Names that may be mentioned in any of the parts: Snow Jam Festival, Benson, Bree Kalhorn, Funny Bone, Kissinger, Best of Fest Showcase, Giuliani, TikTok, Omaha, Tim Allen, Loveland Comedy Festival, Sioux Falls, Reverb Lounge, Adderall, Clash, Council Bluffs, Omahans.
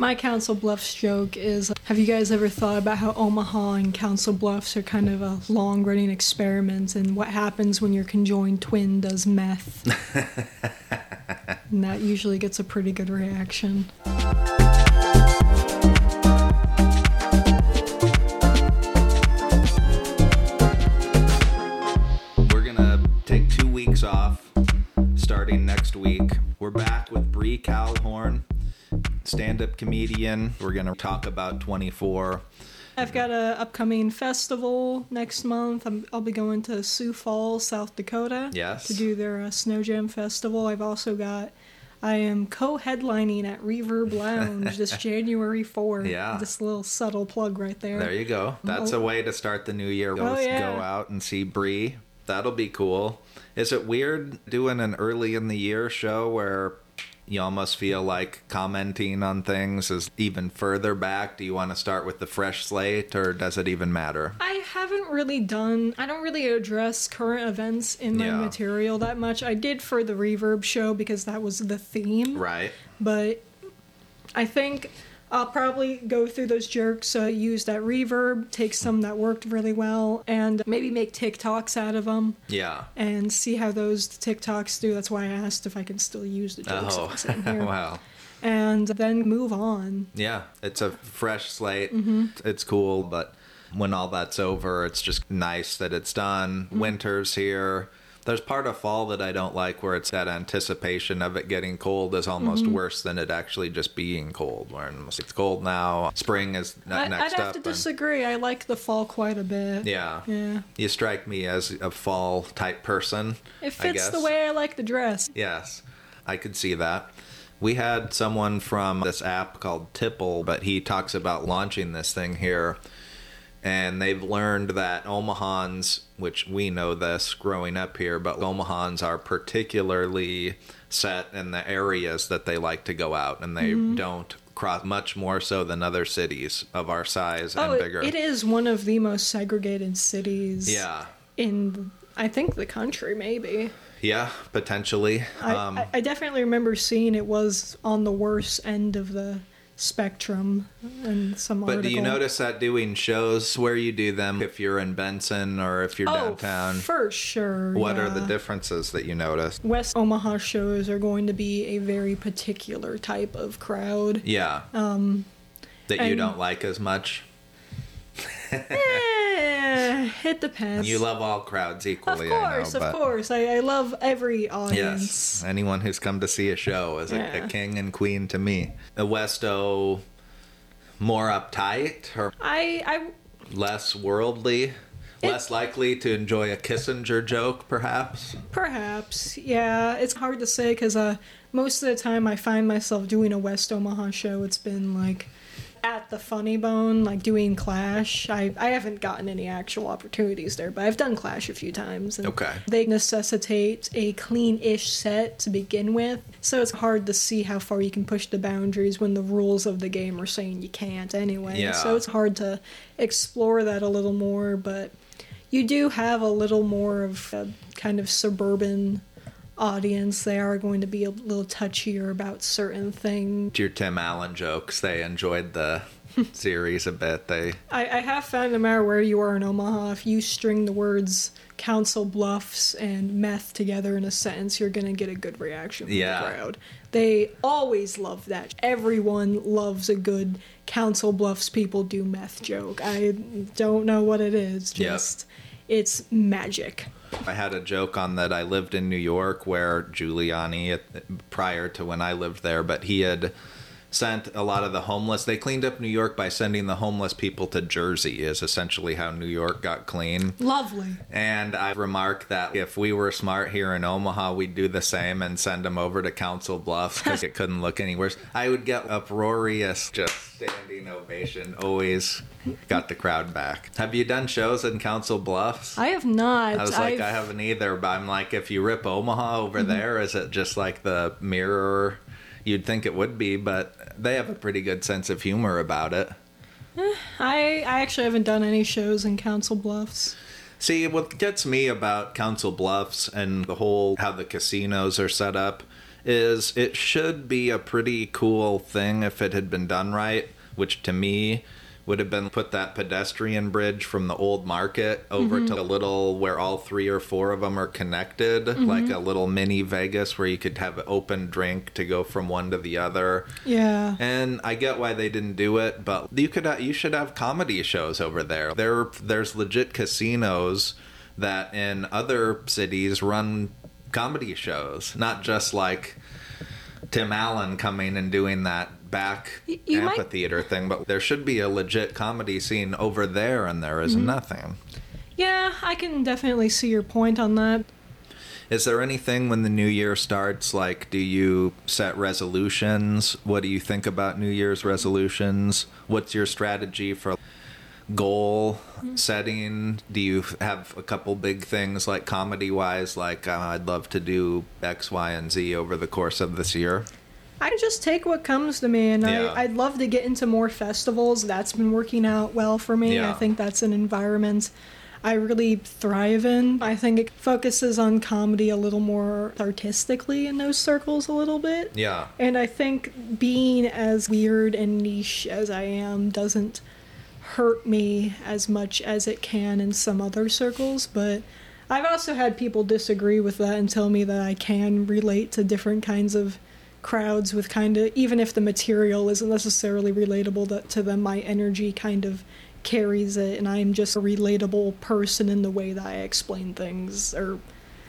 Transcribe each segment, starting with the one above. My Council Bluffs joke is, have you guys ever thought about how Omaha and Council Bluffs are kind of a long-running experiment, and what happens when your conjoined twin does meth? And that usually gets a pretty good reaction. We're gonna take 2 weeks off, starting next week. We're back with Bree Kalhorn, stand-up comedian. We're going to talk about 24. I've got an upcoming festival next month. I'll be going to Sioux Falls, South Dakota, to do their Snow Jam Festival. I've also got, I am co-headlining at Reverb Lounge this January 4th. Yeah. Just a little subtle plug right there. There you go. That's a way to start the new year. Go out and see Bree. That'll be cool. Is it weird doing an early in the year show where you almost feel like commenting on things is even further back? Do you want to start with the fresh slate, or does it even matter? I don't really address current events in my material that much. I did for the Reverb show because that was the theme. Right. But I think I'll probably go through those jokes used at Reverb, take some that worked really well, and maybe make TikToks out of them. Yeah. And see how those TikToks do. That's why I asked if I can still use the jokes. Oh, wow. And then move on. Yeah, it's a fresh slate. Mm-hmm. It's cool, but when all that's over, it's just nice that it's done. Mm-hmm. Winter's here. There's part of fall that I don't like where it's that anticipation of it getting cold is almost worse than it actually just being cold. Where it's cold now. Spring is next up. I'd have to disagree. I like the fall quite a bit. Yeah. You strike me as a fall type person. It fits, I guess, the way I like to dress. Yes, I could see that. We had someone from this app called Tipple, but he talks about launching this thing here. And they've learned that Omahans, which we know this growing up here, but Omahans are particularly set in the areas that they like to go out, and they don't cross, much more so than other cities of our size and bigger. It is one of the most segregated cities in, I think, the country, maybe. Yeah, potentially. I definitely remember seeing it was on the worst end of the spectrum and some article. But do you notice that doing shows where you do them, if you're in Benson or if you're downtown? For sure. What are the differences that you notice? West Omaha shows are going to be a very particular type of crowd. Yeah. That you don't like as much? It depends. You love all crowds equally. Of course. I love every audience. Yes. Anyone who's come to see a show is a king and queen to me. The Westo, more uptight or less worldly? Less likely to enjoy a Kissinger joke, perhaps? Perhaps, yeah. It's hard to say because most of the time I find myself doing a West Omaha show, it's been like at the Funny Bone, like doing Clash. I haven't gotten any actual opportunities there, but I've done Clash a few times. And they necessitate a clean-ish set to begin with, so it's hard to see how far you can push the boundaries when the rules of the game are saying you can't anyway. Yeah. So it's hard to explore that a little more, but you do have a little more of a kind of suburban audience. They are going to be a little touchier about certain things. Your Tim Allen jokes, they enjoyed the series a bit. I have found, no matter where you are in Omaha, if you string the words Council Bluffs and meth together in a sentence, you're going to get a good reaction from the crowd. They always love that. Everyone loves a good Council Bluffs people do meth joke. I don't know what it is. Just it's magic. I had a joke on that. I lived in New York where Giuliani, prior to when I lived there, but he had sent a lot of the homeless. They cleaned up New York by sending the homeless people to Jersey, is essentially how New York got clean. Lovely. And I remarked that if we were smart here in Omaha, we'd do the same and send them over to Council Bluffs because it couldn't look any worse. I would get uproarious, just standing ovation. Always got the crowd back. Have you done shows in Council Bluffs? I have not. I was like, I haven't either, but I'm like, if you rip Omaha over there, is it just like the mirror? You'd think it would be, but they have a pretty good sense of humor about it. I actually haven't done any shows in Council Bluffs. See, what gets me about Council Bluffs and the whole how the casinos are set up is it should be a pretty cool thing if it had been done right, which to me would have been put that pedestrian bridge from the old market over to a little where all three or four of them are connected, like a little mini Vegas where you could have an open drink to go from one to the other. Yeah. And I get why they didn't do it, but you should have comedy shows over there. There's legit casinos that in other cities run comedy shows, not just like Tim Allen coming and doing that back amphitheater thing, but there should be a legit comedy scene over there, and there is nothing. Yeah, I can definitely see your point on that. Is there anything when the new year starts, like, do you set resolutions? What do you think about New Year's resolutions? What's your strategy for goal setting? Do you have a couple big things, like comedy-wise, like, I'd love to do X, Y, and Z over the course of this year? I just take what comes to me, and I'd love to get into more festivals. That's been working out well for me. Yeah. I think that's an environment I really thrive in. I think it focuses on comedy a little more artistically in those circles a little bit. Yeah. And I think being as weird and niche as I am doesn't hurt me as much as it can in some other circles, but I've also had people disagree with that and tell me that I can relate to different kinds of crowds with kind of, even if the material isn't necessarily relatable to them, my energy kind of carries it, and I'm just a relatable person in the way that I explain things, or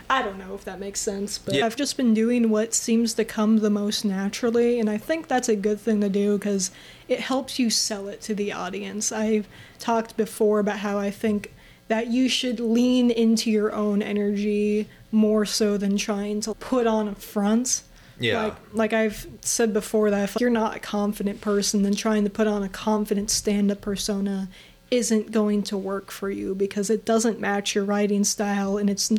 I don't know if that makes sense, but I've just been doing what seems to come the most naturally, and I think that's a good thing to do because it helps you sell it to the audience. I've talked before about how I think that you should lean into your own energy more so than trying to put on a front. Yeah. Like I've said before, that if you're not a confident person, then trying to put on a confident stand-up persona isn't going to work for you because it doesn't match your writing style, and it's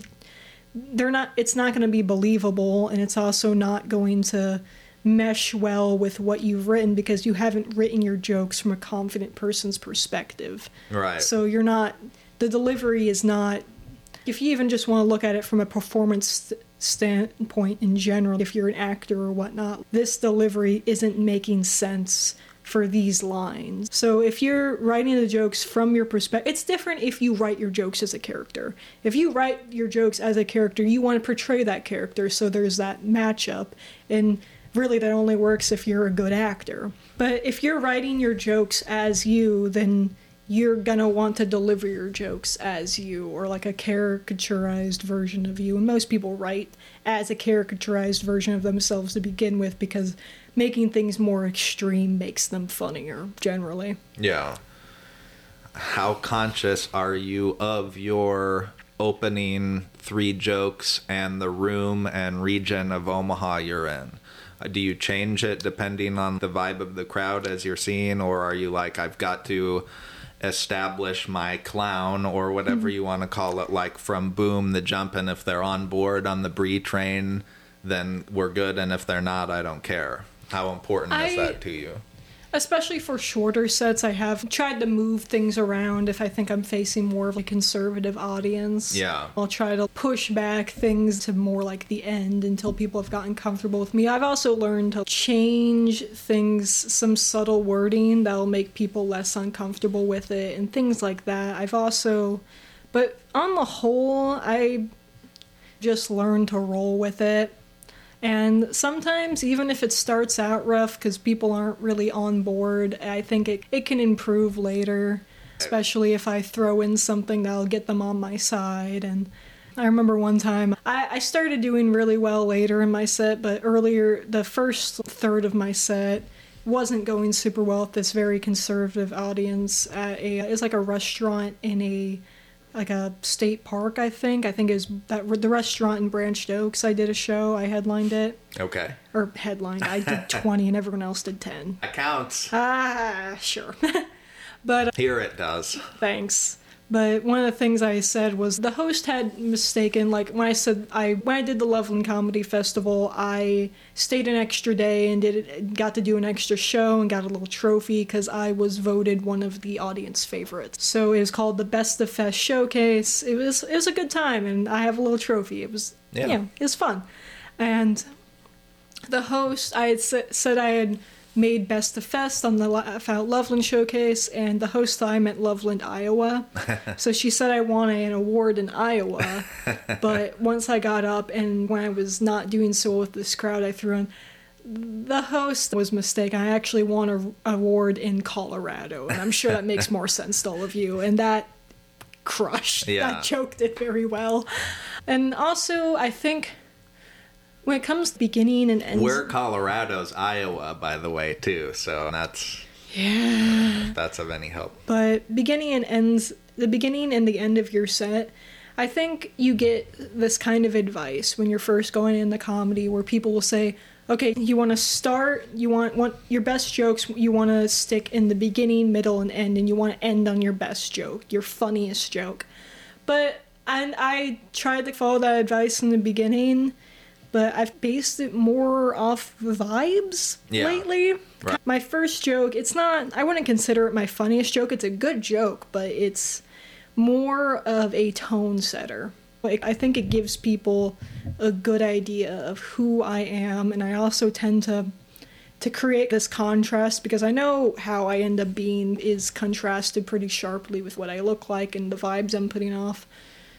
not going to be believable, and it's also not going to mesh well with what you've written because you haven't written your jokes from a confident person's perspective. Right. So the delivery is not, if you even just want to look at it from a performance standpoint in general, if you're an actor or whatnot, this delivery isn't making sense for these lines. So if you're writing the jokes from your perspective, it's different if you write your jokes as a character. If you write your jokes as a character, you want to portray that character, so there's that matchup, and really that only works if you're a good actor. But if you're writing your jokes as you, then you're gonna want to deliver your jokes as you, or like a caricaturized version of you. And most people write as a caricaturized version of themselves to begin with because making things more extreme makes them funnier, generally. Yeah. How conscious are you of your opening three jokes and the room and region of Omaha you're in? Do you change it depending on the vibe of the crowd as you're seeing, or are you like, I've got to establish my clown or whatever you want to call it, like from boom the jump, and if they're on board on the Bree train then we're good, and if they're not, I don't care? How important is that to you? Especially for shorter sets, I have tried to move things around. If I think I'm facing more of a conservative audience, I'll try to push back things to more like the end until people have gotten comfortable with me. I've also learned to change things, some subtle wording that'll make people less uncomfortable with it and things like that. But on the whole, I just learned to roll with it. And sometimes, even if it starts out rough because people aren't really on board, I think it can improve later, especially if I throw in something that'll get them on my side. And I remember one time, I started doing really well later in my set, but earlier, the first third of my set wasn't going super well with this very conservative audience. It's like a restaurant in a state park, I think. I think it was the restaurant in Branched Oaks. I did a show. I headlined it. Okay. Or headlined. I did 20 and everyone else did 10. That counts. Sure. But here it does. Thanks. But one of the things I said was the host had mistaken, like when I did the Loveland Comedy Festival, I stayed an extra day and got to do an extra show and got a little trophy because I was voted one of the audience favorites. So it was called the Best of Fest Showcase. It was a good time, and I have a little trophy. It was fun. And the host, I had said I had made Best of Fest on the Loveland Showcase, and the host thought I meant Loveland, Iowa. So she said I won an award in Iowa. But once I got up and when I was not doing so with this crowd I threw in, the host was mistaken. I actually won an award in Colorado, and I'm sure that makes more sense to all of you. And that crushed. Yeah. That joke did very well. And also, I think when it comes to beginning and end... We're Colorado's Iowa, by the way, too. So that's... Yeah. If that's of any help. But beginning and ends... The beginning and the end of your set... I think you get this kind of advice when you're first going into comedy where people will say, okay, you want to start, you want your best jokes, you want to stick in the beginning, middle, and end, and you want to end on your best joke, your funniest joke. And I tried to follow that advice in the beginning, but I've based it more off vibes lately. Right. My first joke, it's not, I wouldn't consider it my funniest joke, it's a good joke, but it's more of a tone setter. Like, I think it gives people a good idea of who I am, and I also tend to create this contrast, because I know how I end up being is contrasted pretty sharply with what I look like and the vibes I'm putting off.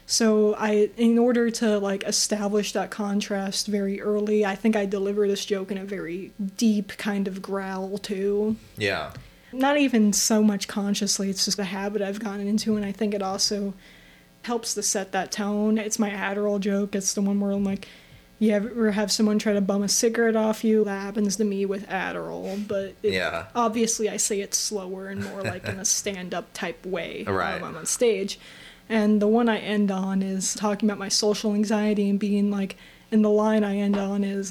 So in order to like establish that contrast very early, I think I deliver this joke in a very deep kind of growl too. Yeah. Not even so much consciously, it's just a habit I've gotten into, and I think it also helps to set that tone. It's my Adderall joke. It's the one where I'm like, you ever have someone try to bum a cigarette off you? That happens to me with Adderall, but obviously I say it slower and more like in a stand-up type way right. When I'm on stage. And the one I end on is talking about my social anxiety and being like, and the line I end on is,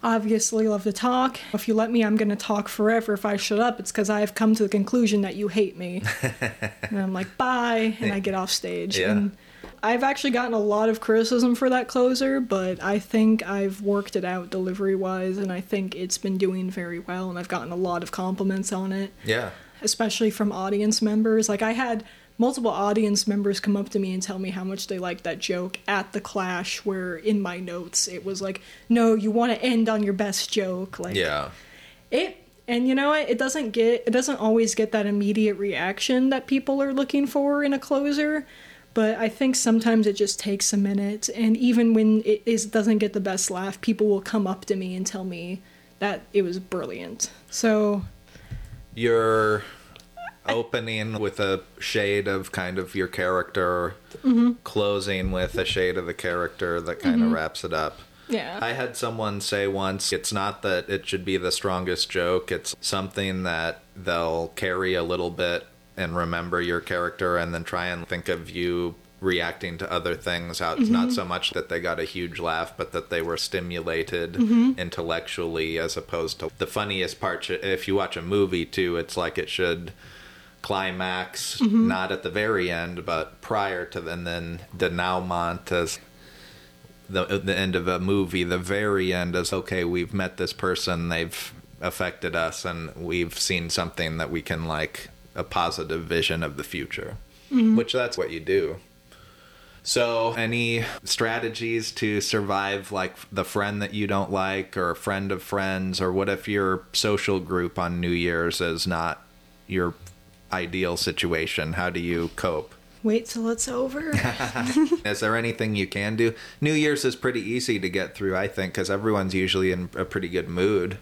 obviously love to talk. If you let me, I'm going to talk forever. If I shut up, it's because I've come to the conclusion that you hate me. And I'm like, bye. And I get off stage. Yeah. And I've actually gotten a lot of criticism for that closer, but I think I've worked it out delivery-wise, and I think it's been doing very well, and I've gotten a lot of compliments on it. Yeah. Especially from audience members. Like, I had multiple audience members come up to me and tell me how much they liked that joke at the Clash, where in my notes it was like, no, you want to end on your best joke. Like, yeah. And you know what? It doesn't always get that immediate reaction that people are looking for in a closer, but I think sometimes it just takes a minute, and even when it doesn't get the best laugh, people will come up to me and tell me that it was brilliant. So... You're... Opening with a shade of kind of your character, mm-hmm. Closing with a shade of the character that kind mm-hmm. of wraps it up. Yeah. I had someone say once, it's not that it should be the strongest joke, it's something that they'll carry a little bit and remember your character and then try and think of you reacting to other things. How it's mm-hmm. not so much that they got a huge laugh, but that they were stimulated mm-hmm. intellectually, as opposed to the funniest part. If you watch a movie too, it's like it should... climax mm-hmm. not at the very end but prior to and then denouement as the end of a movie. The very end is, okay, we've met this person, they've affected us, and we've seen something that we can like a positive vision of the future, mm-hmm. which that's what you do. So any strategies to survive like the friend that you don't like, or a friend of friends, or what if your social group on New Year's is not your ideal situation? How do you cope? Wait till it's over. Is there anything you can do? New Year's is pretty easy to get through, I think, because everyone's usually in a pretty good mood.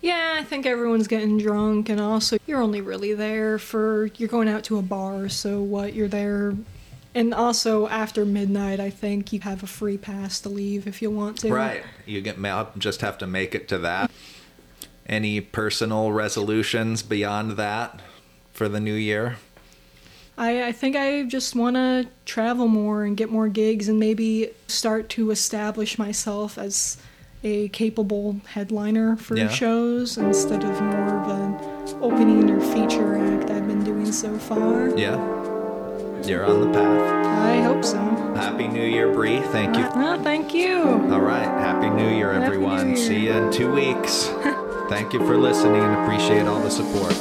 Yeah, I think everyone's getting drunk, and also you're only really there for, you're going out to a bar, so what, you're there. And also after midnight, I think you have a free pass to leave if you want to. Right. You get just have to make it to that. Any personal resolutions beyond that? For the new year, I think I just want to travel more and get more gigs, and maybe start to establish myself as a capable headliner for shows instead of more of an opening or feature act I've been doing so far. Yeah, you're on the path. I hope so. Happy New Year, Bree. Thank you. Thank you. All right. Happy New Year, everyone. New Year. See you in 2 weeks. Thank you for listening and appreciate all the support.